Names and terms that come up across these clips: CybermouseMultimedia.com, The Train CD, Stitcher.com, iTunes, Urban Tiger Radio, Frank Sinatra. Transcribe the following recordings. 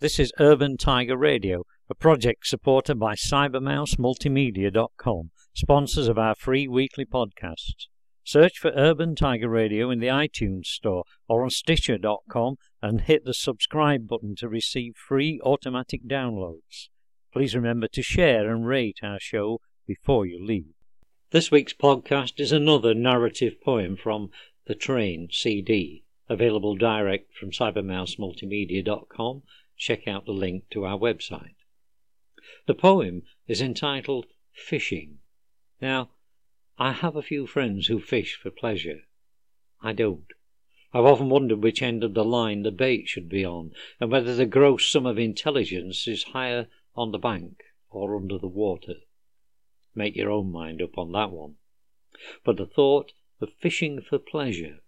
This is Urban Tiger Radio, a project supported by CybermouseMultimedia.com, sponsors of our free weekly podcasts. Search for Urban Tiger Radio in the iTunes store or on Stitcher.com and hit the subscribe button to receive free automatic downloads. Please remember to share and rate our show before you leave. This week's podcast is another narrative poem from The Train CD, available direct from CybermouseMultimedia.com. Check out the link to our website. The poem is entitled Fishing. Now, I have a few friends who fish for pleasure. I don't. I've often wondered which end of the line the bait should be on, and whether the gross sum of intelligence is higher on the bank or under the water. Make your own mind up on that one. But the thought of fishing for pleasure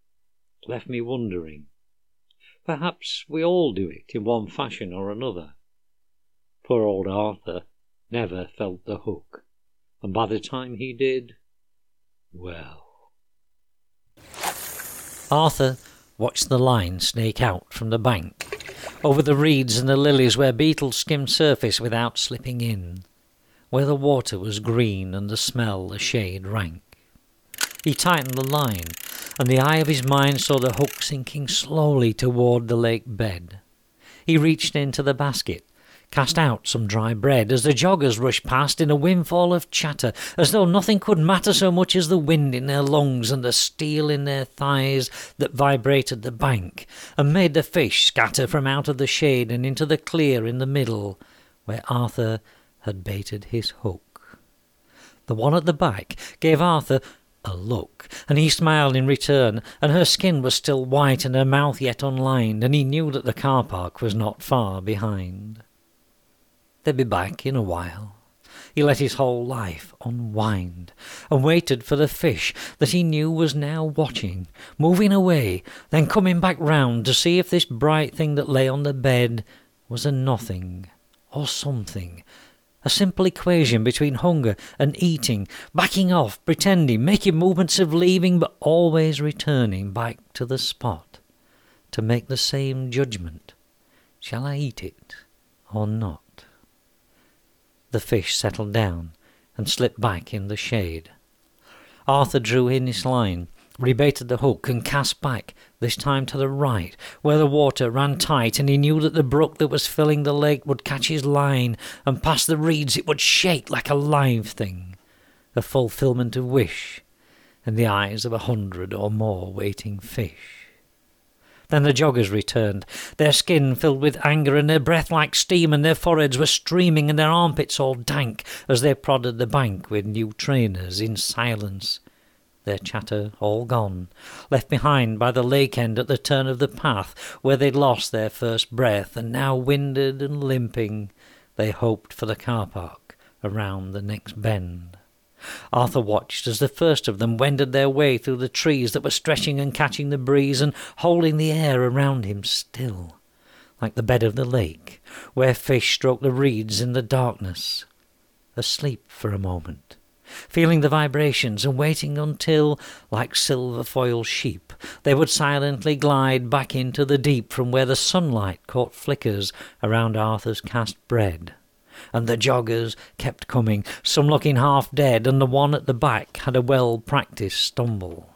left me wondering. Perhaps we all do it in one fashion or another. Poor old Arthur never felt the hook, and by the time he did, well. Arthur watched the line snake out from the bank, over the reeds and the lilies where beetles skimmed surface without slipping in, where the water was green and the smell a shade rank. He tightened the line, and the eye of his mind saw the hook sinking slowly toward the lake bed. He reached into the basket, cast out some dry bread, as the joggers rushed past in a windfall of chatter, as though nothing could matter so much as the wind in their lungs and the steel in their thighs that vibrated the bank, and made the fish scatter from out of the shade and into the clear in the middle, where Arthur had baited his hook. The one at the back gave Arthur a look, and he smiled in return, and her skin was still white and her mouth yet unlined, and he knew that the car park was not far behind. They'd be back in a while. He let his whole life unwind, and waited for the fish that he knew was now watching, moving away, then coming back round to see if this bright thing that lay on the bed was a nothing, or something, a simple equation between hunger and eating, backing off, pretending, making movements of leaving, but always returning back to the spot to make the same judgment. Shall I eat it or not? The fish settled down and slipped back in the shade. Arthur drew in his line, rebaited the hook and cast back, this time to the right, where the water ran tight, and he knew that the brook that was filling the lake would catch his line, and past the reeds it would shake like a live thing, a fulfilment of wish, in the eyes of 100 or more waiting fish. Then the joggers returned, their skin filled with anger and their breath like steam, and their foreheads were streaming and their armpits all dank as they prodded the bank with new trainers in silence. Their chatter all gone, left behind by the lake end at the turn of the path, where they'd lost their first breath, and now winded and limping, they hoped for the car park around the next bend. Arthur watched as the first of them wended their way through the trees that were stretching and catching the breeze and holding the air around him still, like the bed of the lake, where fish stroked the reeds in the darkness, asleep for a moment, feeling the vibrations and waiting until, like silver foil sheep, they would silently glide back into the deep from where the sunlight caught flickers around Arthur's cast bread. And the joggers kept coming, some looking half dead, and the one at the back had a well-practised stumble.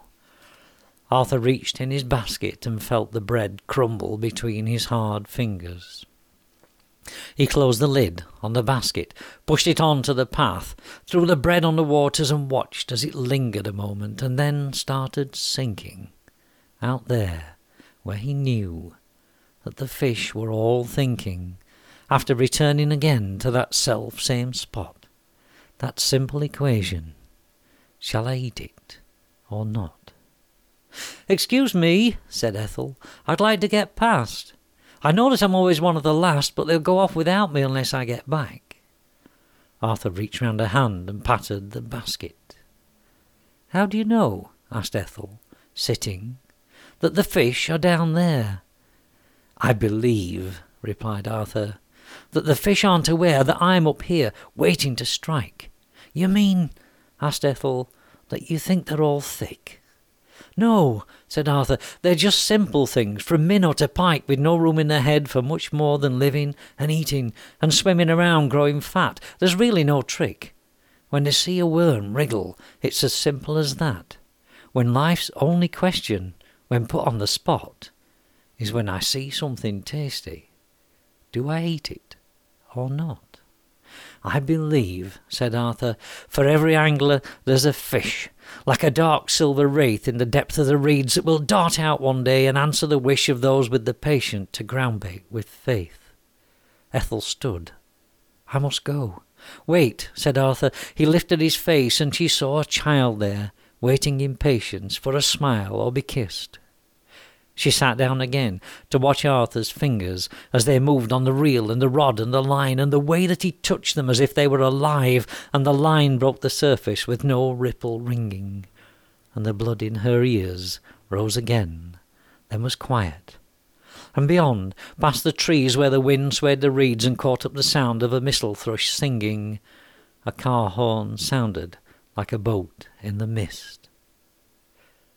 Arthur reached in his basket and felt the bread crumble between his hard fingers. He closed the lid on the basket, pushed it on to the path, threw the bread on the waters and watched as it lingered a moment and then started sinking, out there where he knew that the fish were all thinking, after returning again to that self-same spot, that simple equation, shall I eat it or not? "Excuse me," said Ethel, "I'd like to get past. I know that I'm always one of the last, but they'll go off without me unless I get back." Arthur reached round a hand and patted the basket. "How do you know," asked Ethel, sitting, "that the fish are down there?" "I believe," replied Arthur, "that the fish aren't aware that I'm up here, waiting to strike." "You mean," asked Ethel, "that you think they're all thick?" "No," said Arthur, "they're just simple things, from minnow to pike, with no room in their head for much more than living and eating and swimming around growing fat. There's really no trick. When they see a worm wriggle, it's as simple as that. When life's only question, when put on the spot, is when I see something tasty, do I eat it or not?" "I believe," said Arthur, "for every angler there's a fish, like a dark silver wraith in the depth of the reeds, that will dart out one day and answer the wish of those with the patient to groundbait with faith." Ethel stood. "I must go." "Wait," said Arthur. He lifted his face, and she saw a child there, waiting in patience for a smile or be kissed. She sat down again to watch Arthur's fingers as they moved on the reel and the rod and the line, and the way that he touched them as if they were alive, and the line broke the surface with no ripple ringing, and the blood in her ears rose again, then was quiet. And beyond, past the trees where the wind swayed the reeds and caught up the sound of a mistle-thrush singing, a car horn sounded like a boat in the mist.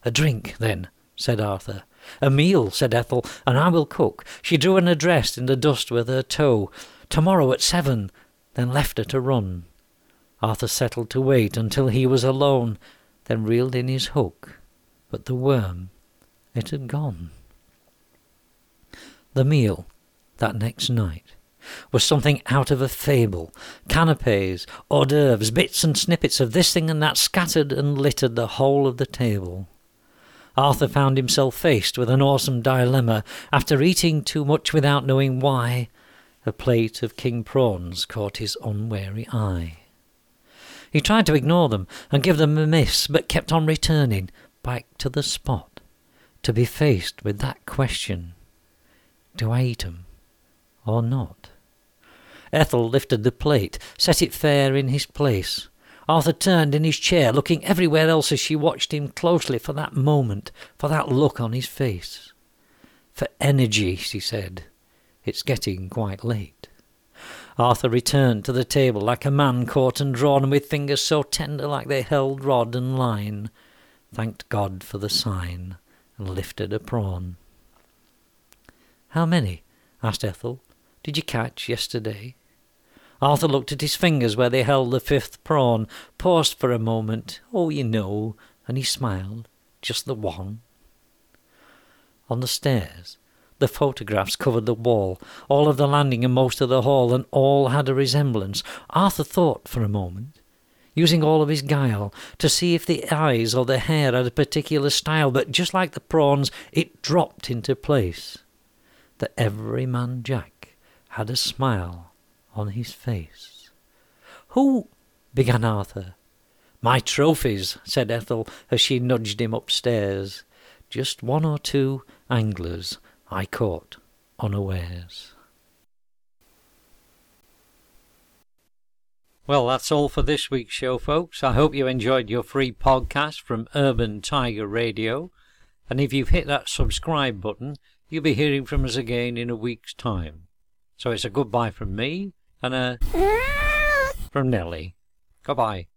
"A drink, then," said Arthur. "A meal," said Ethel, "and I will cook." She drew an address in the dust with her toe. "Tomorrow at 7, then left her to run. Arthur settled to wait until he was alone, then reeled in his hook, but the worm, it had gone. The meal, that next night, was something out of a fable. Canapés, hors d'oeuvres, bits and snippets of this thing and that scattered and littered the whole of the table. Arthur found himself faced with an awesome dilemma. After eating too much without knowing why, a plate of king prawns caught his unwary eye. He tried to ignore them and give them a miss, but kept on returning back to the spot, to be faced with that question. Do I eat 'em or not? Ethel lifted the plate, set it fair in his place. Arthur turned in his chair, looking everywhere else as she watched him closely for that moment, for that look on his face. "For energy," she said. "It's getting quite late." Arthur returned to the table like a man caught and drawn, and with fingers so tender like they held rod and line, thanked God for the sign, and lifted a prawn. "How many," asked Ethel, "did you catch yesterday?" Arthur looked at his fingers where they held the 5th prawn, paused for a moment, "Oh, you know," and he smiled, "just the one." On the stairs, the photographs covered the wall, all of the landing and most of the hall, and all had a resemblance. Arthur thought for a moment, using all of his guile, to see if the eyes or the hair had a particular style, but just like the prawns, it dropped into place. The Everyman Jack had a smile on his face. "Who—" began Arthur. "My trophies," said Ethel, as she nudged him upstairs. "Just one or two anglers I caught unawares." Well, that's all for this week's show, folks. I hope you enjoyed your free podcast from Urban Tiger Radio. And if you've hit that subscribe button, you'll be hearing from us again in a week's time. So it's a goodbye from me and a from Nellie. Goodbye.